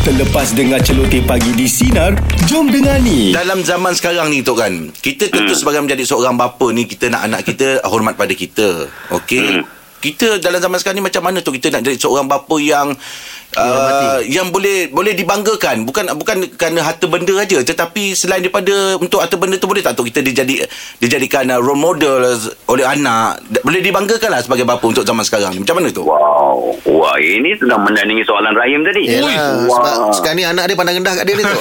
Terlepas dengar celoteh pagi di Sinar, jom dengar ni. Dalam zaman sekarang ni Tok Kan, kita tentu sebagai menjadi seorang bapa ni, kita nak anak kita hormat pada kita. Okey. Kita dalam zaman sekarang ni macam mana tu kita nak jadi seorang bapa yang yang boleh dibanggakan, bukan kerana harta benda aja, tetapi selain daripada untuk harta benda tu, boleh tak tu kita dijadikan role model oleh anak, boleh dibanggakanlah sebagai bapa untuk zaman sekarang ni. Macam mana tu? Wah, ini sedang menandingi soalan Rahim tadi. Yelah, sebab sekarang ni anak dia pandang rendah kat dia ni tu.